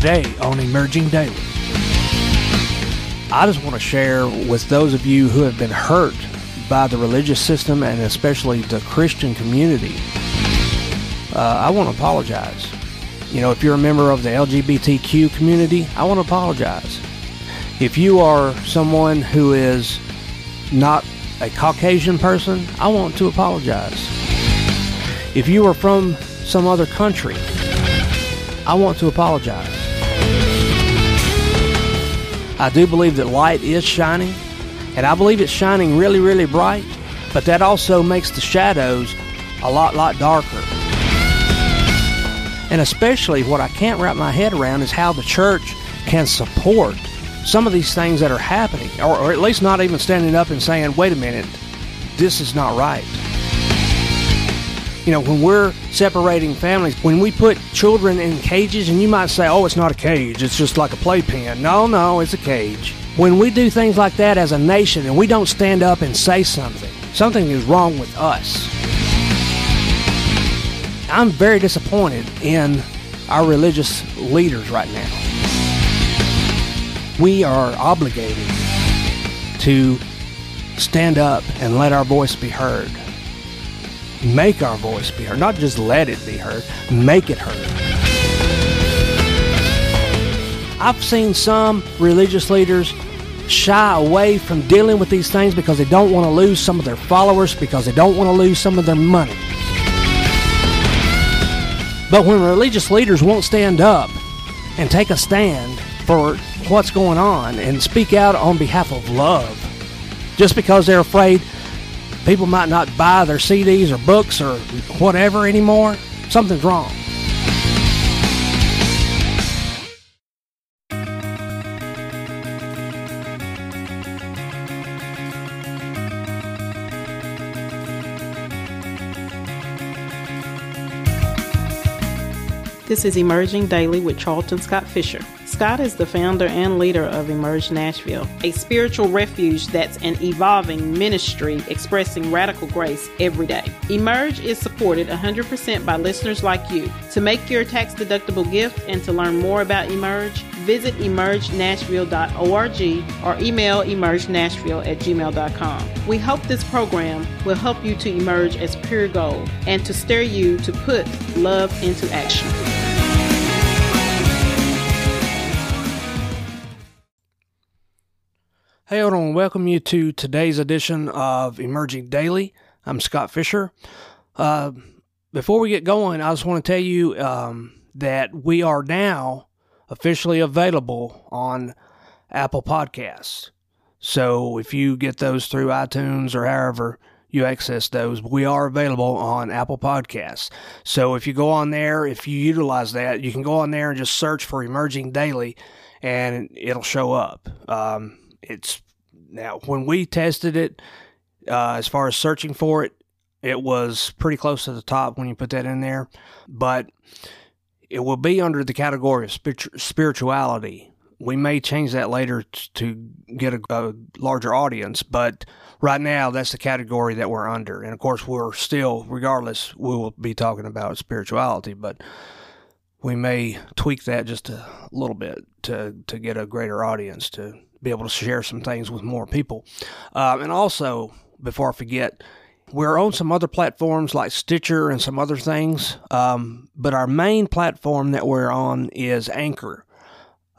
today on Emerging Daily. I just want to share with those of you who have been hurt by the religious system and especially the Christian community. I want to apologize. You know, if you're a member of the LGBTQ community, I want to apologize. If you are someone who is not a Caucasian person, I want to apologize. If you are from some other country, I want to apologize. I do believe that light is shining, and I believe it's shining really, really bright, but that also makes the shadows a lot darker. And especially what I can't wrap my head around is how the church can support some of these things that are happening, or at least not even standing up and saying, wait a minute, this is not right. You know, when we're separating families, when we put children in cages, and you might say, oh, it's not a cage, it's just like a playpen. No, it's a cage. When we do things like that as a nation and we don't stand up and say something is wrong with us. I'm very disappointed in our religious leaders right now. We are obligated to stand up and let our voice be heard. Make our voice be heard. Not just let it be heard, make it heard. I've seen some religious leaders shy away from dealing with these things because they don't want to lose some of their followers, because they don't want to lose some of their money. But when religious leaders won't stand up and take a stand for what's going on and speak out on behalf of love, just because they're afraid people might not buy their CDs or books or whatever anymore, something's wrong. This is Emerging Daily with Charlton Scott Fisher. Scott is the founder and leader of Emerge Nashville, a spiritual refuge that's an evolving ministry expressing radical grace every day. Emerge is supported 100% by listeners like you. To make your tax-deductible gift and to learn more about Emerge, visit EmergeNashville.org or email EmergeNashville@gmail.com. We hope this program will help you to emerge as pure gold and to stir you to put love into action. Hey, I want to welcome you to today's edition of Emerging Daily. I'm Scott Fisher. Before we get going, I just want to tell you that we are now officially available on Apple Podcasts. So if you get those through iTunes or however you access those, we are available on Apple Podcasts. So if you go on there, if you utilize that, you can go on there and just search for Emerging Daily and it'll show up. It's now, when we tested it, as far as searching for it, it was pretty close to the top when you put that in there, but it will be under the category of spirituality. We may change that later to get a larger audience, but right now that's the category that we're under. And of course, we're still, regardless, we will be talking about spirituality, but we may tweak that just a little bit to get a greater audience, to be able to share some things with more people. And also, before I forget, we're on some other platforms like Stitcher and some other things, but our main platform that we're on is Anchor.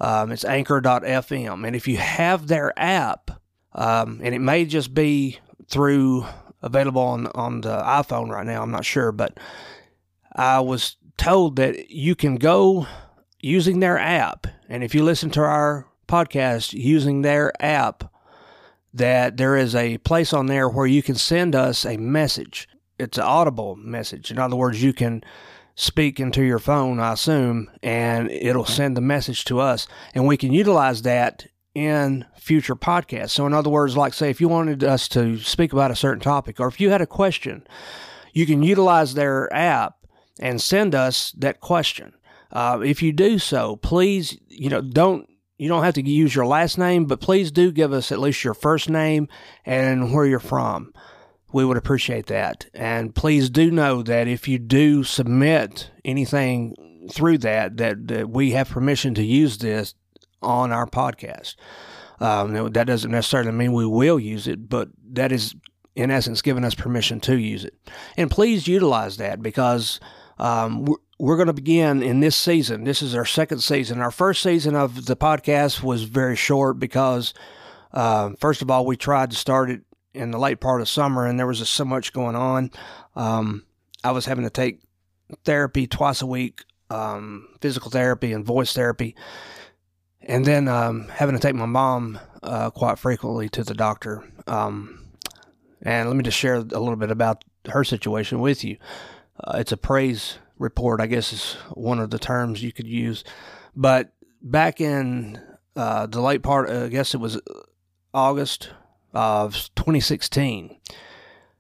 It's anchor.fm. And if you have their app, and it may just be available on the iPhone right now, I'm not sure, but I was told that you can go using their app, and if you listen to our podcast using their app, that there is a place on there where you can send us a message. It's an audible message. In other words, you can speak into your phone, I assume, and it'll send the message to us, and we can utilize that in future podcasts. So in other words, like say, if you wanted us to speak about a certain topic, or if you had a question, you can utilize their app and send us that question. If you do so, please, you don't have to use your last name, but please do give us at least your first name and where you're from. We would appreciate that. And please do know that if you do submit anything through that we have permission to use this on our podcast. That doesn't necessarily mean we will use it, but that is, in essence, giving us permission to use it. And please utilize that, because we're going to begin in this season. This is our second season. Our first season of the podcast was very short because, first of all, we tried to start it in the late part of summer, and there was just so much going on. I was having to take therapy twice a week, physical therapy and voice therapy. And then having to take my mom quite frequently to the doctor. And let me just share a little bit about her situation with you. It's a praise report, I guess, is one of the terms you could use. But back in the late part, I guess it was August of 2016,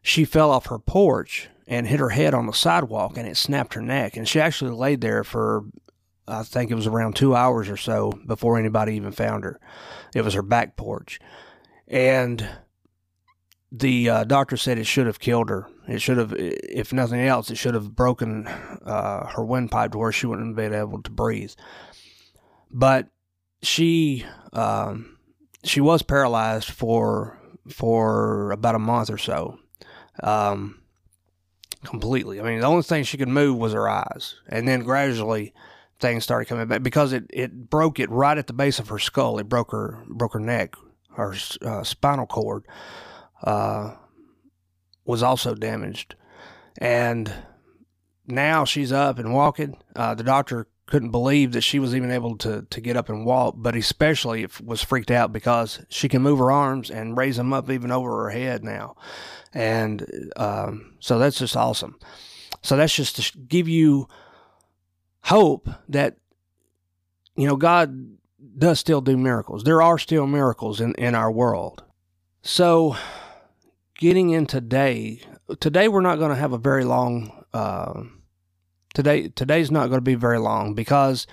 she fell off her porch and hit her head on the sidewalk, and it snapped her neck. And she actually laid there for, I think it was around 2 hours or so before anybody even found her. It was her back porch. And the doctor said it should have killed her. It should have, if nothing else, it should have broken her windpipe to where she wouldn't have been able to breathe. But she was paralyzed for about a month or so. Completely. I mean, the only thing she could move was her eyes. And then gradually things started coming back, because it broke it right at the base of her skull. It broke her neck. Her spinal cord was also damaged. And now she's up and walking. The doctor couldn't believe that she was even able to get up and walk, but especially was freaked out because she can move her arms and raise them up even over her head now. And so that's just awesome. So that's just to give you hope that, you know, God does still do miracles. There are still miracles in our world. So getting in today we're not going to have a very long, today's not going to be very long, because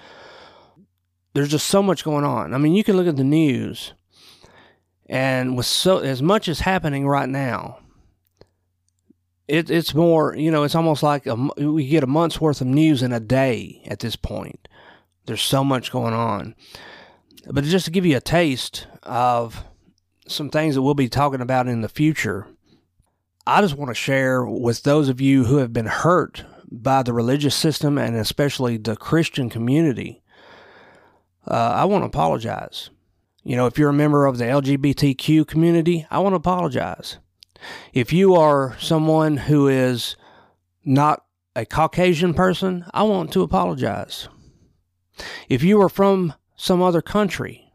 there's just so much going on. I mean, you can look at the news, and with so as much as happening right now, It's more, you know, it's almost like we get a month's worth of news in a day at this point. There's so much going on. But just to give you a taste of some things that we'll be talking about in the future, I just want to share with those of you who have been hurt by the religious system, and especially the Christian community, I want to apologize. You know, if you're a member of the LGBTQ community, I want to apologize. If you are someone who is not a Caucasian person, I want to apologize. If you are from some other country,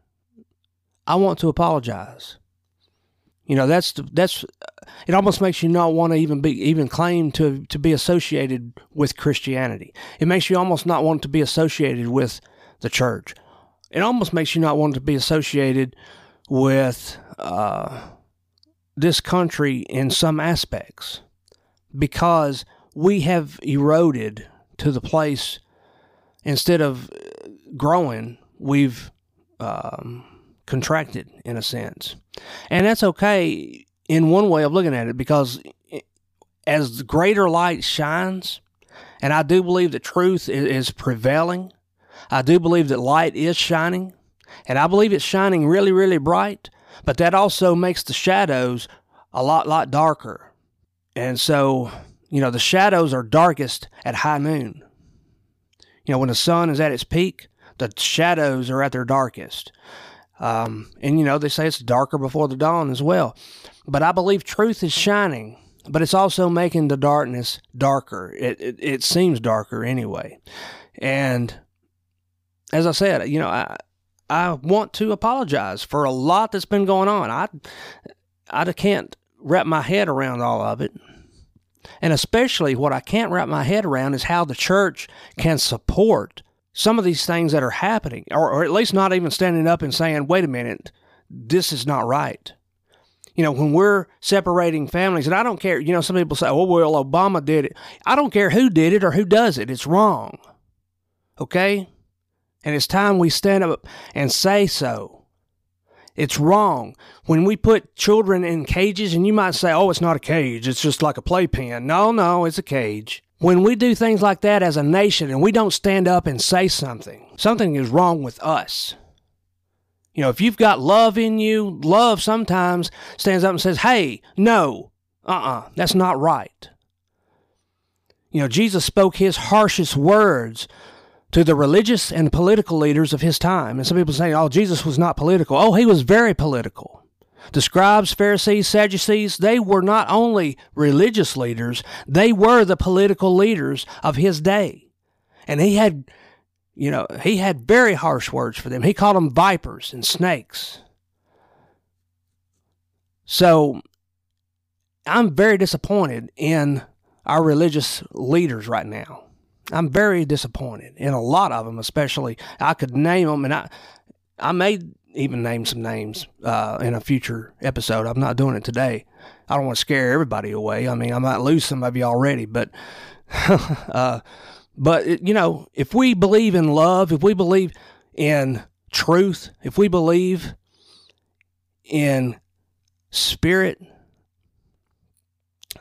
I want to apologize. You know, that's it almost makes you not want to even claim to be associated with Christianity. It makes you almost not want to be associated with the church. It almost makes you not want to be associated with this country in some aspects, because we have eroded to the place, instead of growing, we've contracted in a sense. And that's okay in one way of looking at it, because as the greater light shines, and I do believe that truth is prevailing, I do believe that light is shining, and I believe it's shining really, really bright. But that also makes the shadows a lot darker. And so, you know, the shadows are darkest at high noon. You know, when the sun is at its peak, the shadows are at their darkest. And, you know, they say it's darker before the dawn as well. But I believe truth is shining, but it's also making the darkness darker. It seems darker anyway. And as I said, you know, I want to apologize for a lot that's been going on. I can't wrap my head around all of it. And especially what I can't wrap my head around is how the church can support some of these things that are happening, or at least not even standing up and saying, wait a minute, this is not right. You know, when we're separating families, and I don't care, you know, some people say, oh, well, Obama did it. I don't care who did it or who does it. It's wrong. Okay? And it's time we stand up and say so. It's wrong. When we put children in cages, and you might say, oh, it's not a cage, it's just like a playpen. No, it's a cage. When we do things like that as a nation and we don't stand up and say something, something is wrong with us. You know, if you've got love in you, love sometimes stands up and says, hey, no, that's not right. You know, Jesus spoke his harshest words to the religious and political leaders of his time. And some people say, oh, Jesus was not political. Oh, he was very political. The scribes, Pharisees, Sadducees, they were not only religious leaders, they were the political leaders of his day. And he had very harsh words for them. He called them vipers and snakes. So I'm very disappointed in our religious leaders right now. I'm very disappointed in a lot of them, especially. I could name them, and I may even name some names in a future episode. I'm not doing it today. I don't want to scare everybody away. I mean, I might lose some of you already, but if we believe in love, if we believe in truth, if we believe in spirit,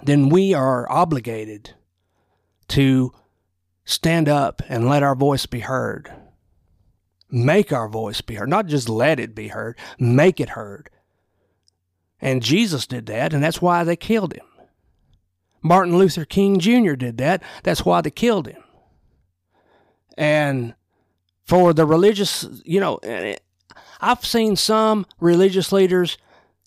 then we are obligated to stand up and let our voice be heard. Make our voice be heard. Not just let it be heard, make it heard. And Jesus did that, and that's why they killed him. Martin Luther King Jr. did that. That's why they killed him. And for the religious, you know, I've seen some religious leaders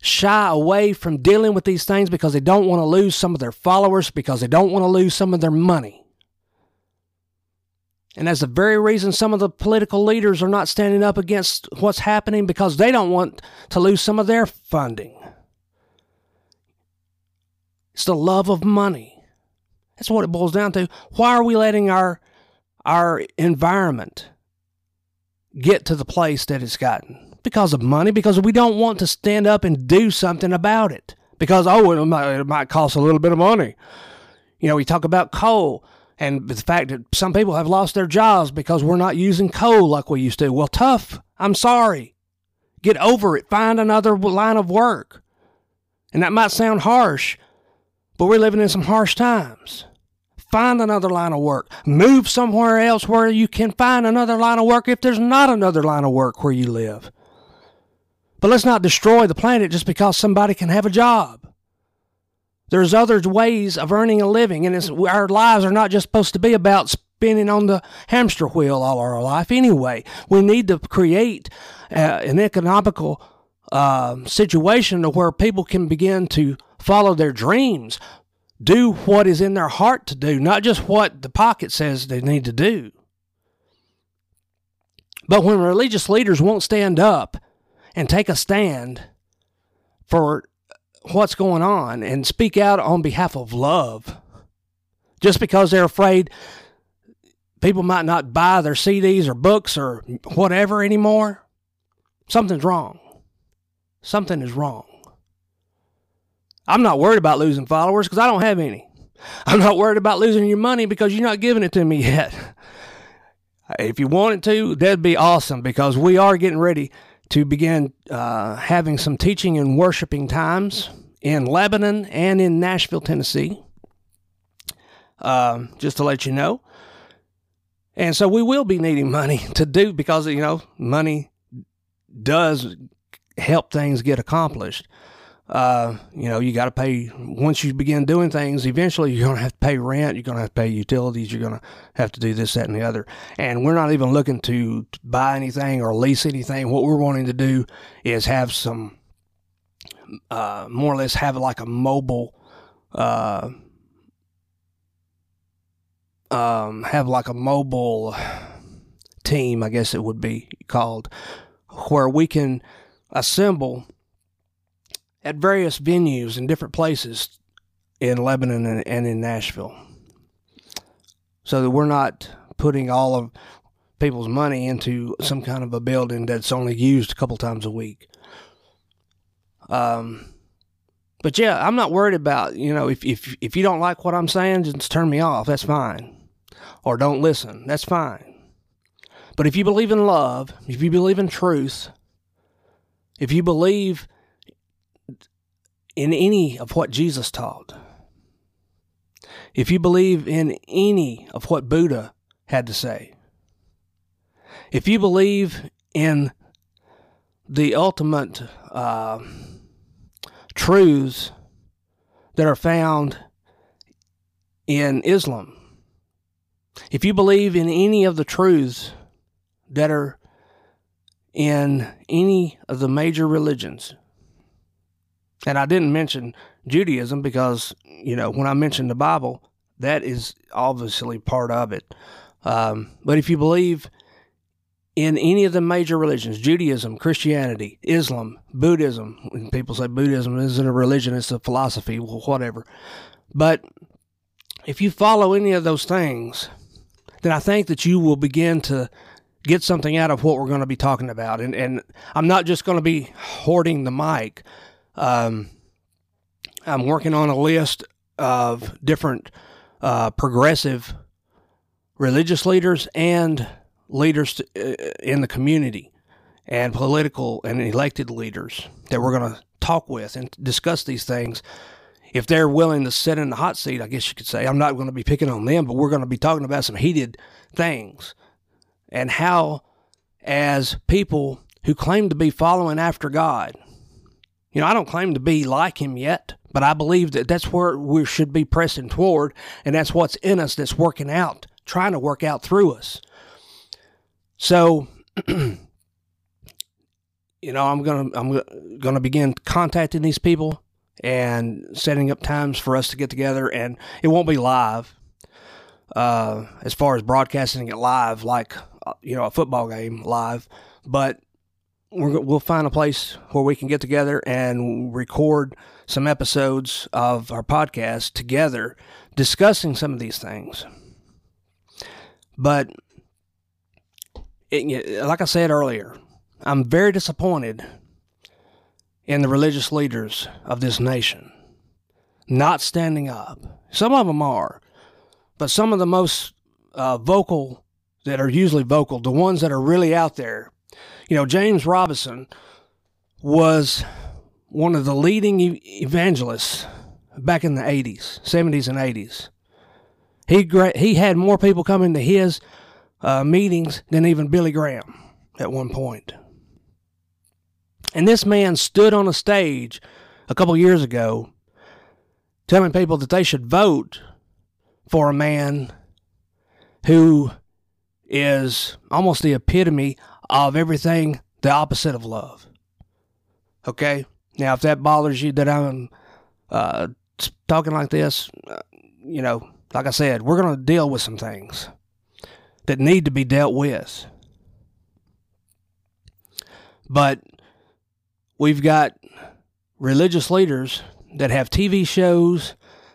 shy away from dealing with these things because they don't want to lose some of their followers, because they don't want to lose some of their money. And that's the very reason some of the political leaders are not standing up against what's happening, because they don't want to lose some of their funding. It's the love of money. That's what it boils down to. Why are we letting our environment get to the place that it's gotten? Because of money, because we don't want to stand up and do something about it. Because, it might cost a little bit of money. You know, we talk about coal. And the fact that some people have lost their jobs because we're not using coal like we used to. Well, tough. I'm sorry. Get over it. Find another line of work. And that might sound harsh, but we're living in some harsh times. Find another line of work. Move somewhere else where you can find another line of work if there's not another line of work where you live. But let's not destroy the planet just because somebody can have a job. There's other ways of earning a living, and our lives are not just supposed to be about spinning on the hamster wheel all our life anyway. We need to create an economical situation to where people can begin to follow their dreams, do what is in their heart to do, not just what the pocket says they need to do. But when religious leaders won't stand up and take a stand for what's going on and speak out on behalf of love just because they're afraid people might not buy their CDs or books or whatever anymore, something's wrong. Something is wrong. I'm not worried about losing followers because I don't have any. I'm not worried about losing your money because you're not giving it to me yet. If you wanted to, that'd be awesome, because we are getting ready to begin having some teaching and worshiping times in Lebanon and in Nashville, Tennessee, just to let you know. And so we will be needing money to do, because, you know, money does help things get accomplished. You got to pay, once you begin doing things, eventually you're going to have to pay rent, you're going to have to pay utilities, you're going to have to do this, that, and the other. And we're not even looking to buy anything or lease anything. What we're wanting to do is have some, more or less have like a mobile, team, I guess it would be called, where we can assemble at various venues in different places in Lebanon and in Nashville, so that we're not putting all of people's money into some kind of a building that's only used a couple times a week. But yeah, I'm not worried about, you know, if you don't like what I'm saying, just turn me off. That's fine. Or don't listen. That's fine. But if you believe in love, if you believe in truth, if you believe in any of what Jesus taught, if you believe in any of what Buddha had to say, if you believe in the ultimate truths that are found in Islam, if you believe in any of the truths that are in any of the major religions, and I didn't mention Judaism because, you know, when I mentioned the Bible, that is obviously part of it. But if you believe in any of the major religions, Judaism, Christianity, Islam, Buddhism, when people say Buddhism isn't a religion, it's a philosophy, well, whatever. But if you follow any of those things, then I think that you will begin to get something out of what we're going to be talking about. And I'm not just going to be hoarding the mic. I'm working on a list of different progressive religious leaders and leaders in the community and political and elected leaders that we're going to talk with and discuss these things. If they're willing to sit in the hot seat, I guess you could say. I'm not going to be picking on them, but we're going to be talking about some heated things and how, as people who claim to be following after God, you know, I don't claim to be like him yet, but I believe that that's where we should be pressing toward, and that's what's in us that's working out, trying to work out through us. So, you know, I'm gonna begin contacting these people and setting up times for us to get together, and it won't be live as far as broadcasting it live, like, you know, a football game live, but we'll find a place where we can get together and record some episodes of our podcast together discussing some of these things. But like I said earlier, I'm very disappointed in the religious leaders of this nation not standing up. Some of them are, but some of the most vocal that are usually vocal, the ones that are really out there. You know, James Robinson was one of the leading evangelists back in the 80s, 70s and 80s. He had more people coming to his meetings than even Billy Graham at one point. And this man stood on a stage a couple years ago telling people that they should vote for a man who is almost the epitome of everything the opposite of love. Okay? Now, if that bothers you that I'm talking like this, you know, like I said, we're going to deal with some things that need to be dealt with. But we've got religious leaders that have TV shows,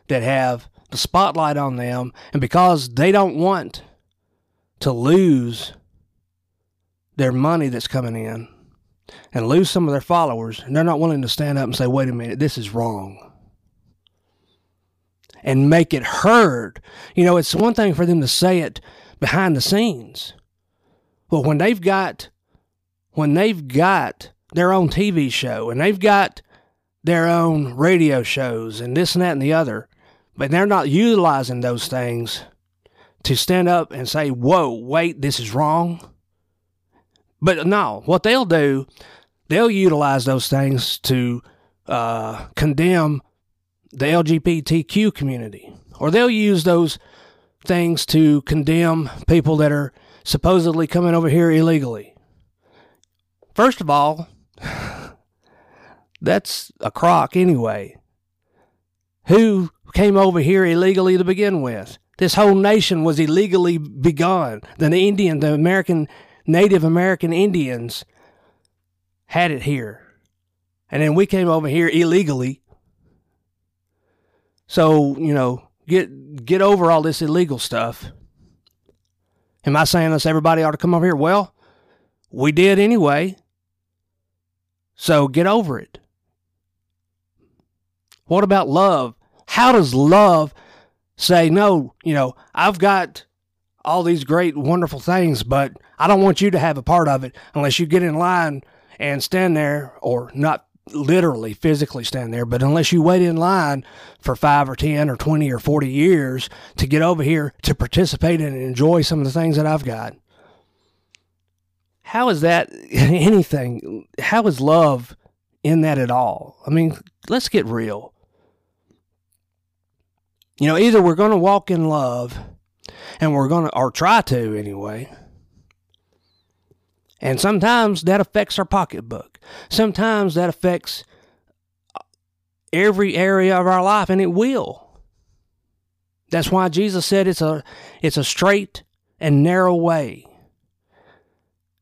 that have the spotlight on them, and because they don't want to lose their money that's coming in and lose some of their followers, and they're not willing to stand up and say, wait a minute, this is wrong, and make it heard. You know, it's one thing for them to say it behind the scenes, but when they've got their own TV show and they've got their own radio shows and this and that and the other, but they're not utilizing those things to stand up and say, whoa, wait, this is wrong. But no, what they'll do, they'll utilize those things to condemn the LGBTQ community. Or they'll use those things to condemn people that are supposedly coming over here illegally. First of all, that's a crock anyway. Who came over here illegally to begin with? This whole nation was illegally begun. Then the Indian, the American Native American Indians had it here, and then we came over here illegally. So, you know, get over all this illegal stuff. Am I saying this everybody ought to come over here? Well, we did anyway, so get over it. What about love? How does love say, no, you know, I've got all these great, wonderful things, but I don't want you to have a part of it unless you get in line and stand there, or not literally, physically stand there. But unless you wait in line for 5 or 10 or 20 or 40 years to get over here to participate and enjoy some of the things that I've got, how is that anything? How is love in that at all? I mean, let's get real. You know, either we're going to walk in love and we're going to, or try to anyway. And sometimes that affects our pocketbook. Sometimes that affects every area of our life, and it will. That's why Jesus said it's a straight and narrow way.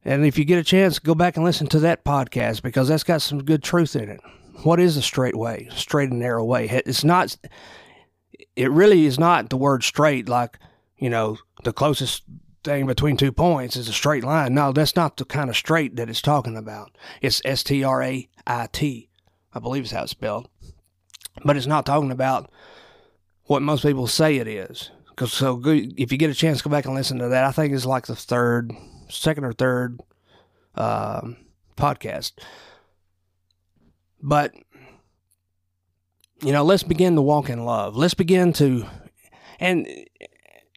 And if you get a chance, go back and listen to that podcast, because that's got some good truth in it. What is a straight way? Straight and narrow way. It's not, it really is not the word straight like, you know, the closest thing between 2 points is a straight line. No, that's not the kind of straight that it's talking about. It's S-T-R-A-I-T, I believe is how it's spelled. But it's not talking about what most people say it is. So if you get a chance, go back and listen to that. I think it's like the second or third podcast. But, you know, let's begin to walk in love. Let's begin to, and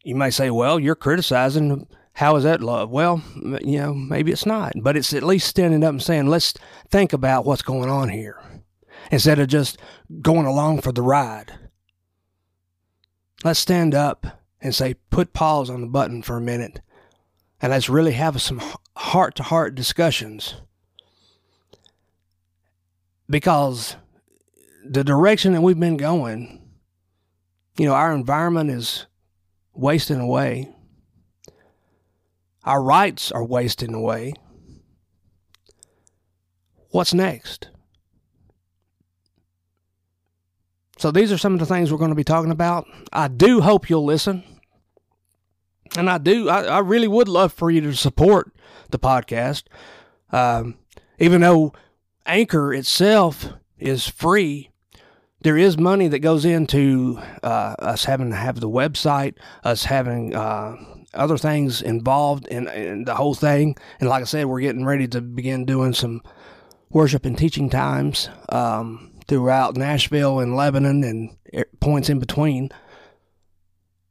you may say, well, you're criticizing. How is that love? Well, you know, maybe it's not, but it's at least standing up and saying, let's think about what's going on here instead of just going along for the ride. Let's stand up and say, put pause on the button for a minute, and let's really have some heart-to-heart discussions, because the direction that we've been going, you know, our environment is wasting away. Our rights are wasting away. What's next? So these are some of the things we're going to be talking about. I do hope you'll listen. And I really would love for you to support the podcast. Even though Anchor itself is free, there is money that goes into us having to have the website, us having other things involved in the whole thing. And like I said, we're getting ready to begin doing some worship and teaching times throughout Nashville and Lebanon and points in between.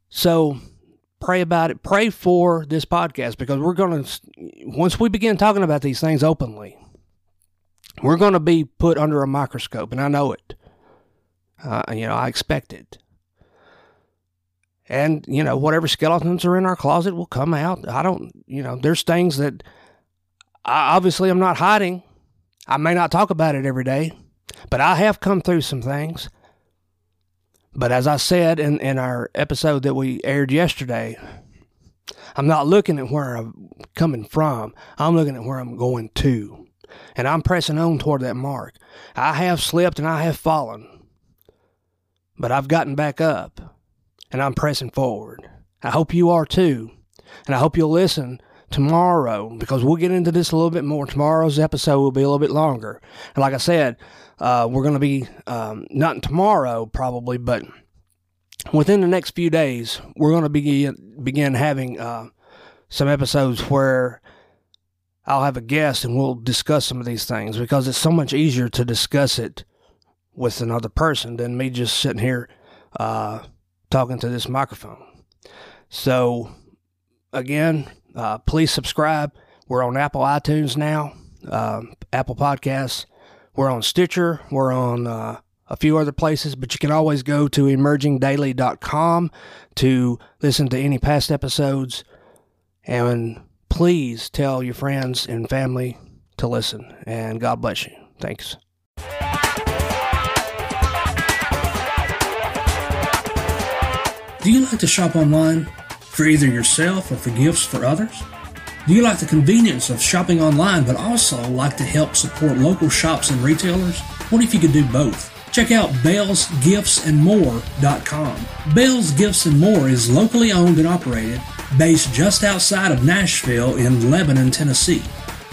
So pray about it. Pray for this podcast, because we're going to, once we begin talking about these things openly, we're going to be put under a microscope, and I know it. You know, I expect it. And, you know, whatever skeletons are in our closet will come out. I don't, you know, there's things that obviously I'm not hiding. I may not talk about it every day, but I have come through some things. But as I said in our episode that we aired yesterday, I'm not looking at where I'm coming from. I'm looking at where I'm going to. And I'm pressing on toward that mark. I have slipped and I have fallen. But I've gotten back up, and I'm pressing forward. I hope you are too, and I hope you'll listen tomorrow, because we'll get into this a little bit more. Tomorrow's episode will be a little bit longer. And like I said, we're going to be, not tomorrow probably, but within the next few days, we're going to begin having some episodes where I'll have a guest and we'll discuss some of these things, because it's so much easier to discuss it with another person than me just sitting here talking to this microphone. So, again, please subscribe. We're on Apple iTunes now, Apple Podcasts. We're on Stitcher. We're on a few other places, but you can always go to EmergingDaily.com to listen to any past episodes. And please tell your friends and family to listen. And God bless you. Thanks. Do you like to shop online for either yourself or for gifts for others? Do you like the convenience of shopping online but also like to help support local shops and retailers? What if you could do both? Check out BellsGiftsAndMore.com. Bell's Gifts and More is locally owned and operated, based just outside of Nashville in Lebanon, Tennessee.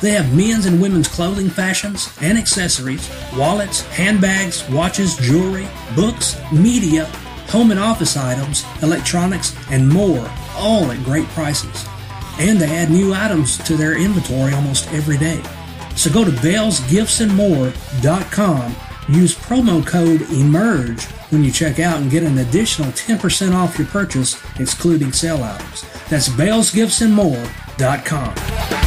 They have men's and women's clothing, fashions and accessories, wallets, handbags, watches, jewelry, books, media, home and office items, electronics, and more, all at great prices. And they add new items to their inventory almost every day. So go to BailsGiftsAndMore.com, use promo code EMERGE when you check out and get an additional 10% off your purchase, excluding sale items. That's BailsGiftsAndMore.com.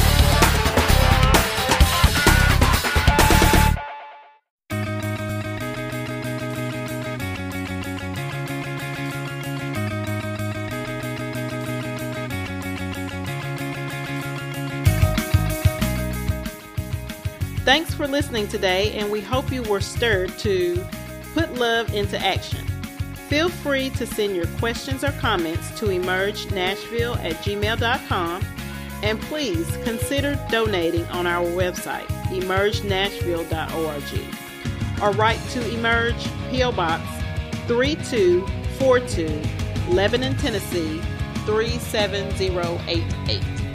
Thanks for listening today, and we hope you were stirred to put love into action. Feel free to send your questions or comments to EmergeNashville@gmail.com, and please consider donating on our website, EmergeNashville.org, or write to Emerge, P.O. Box 3242, Lebanon, Tennessee 37088.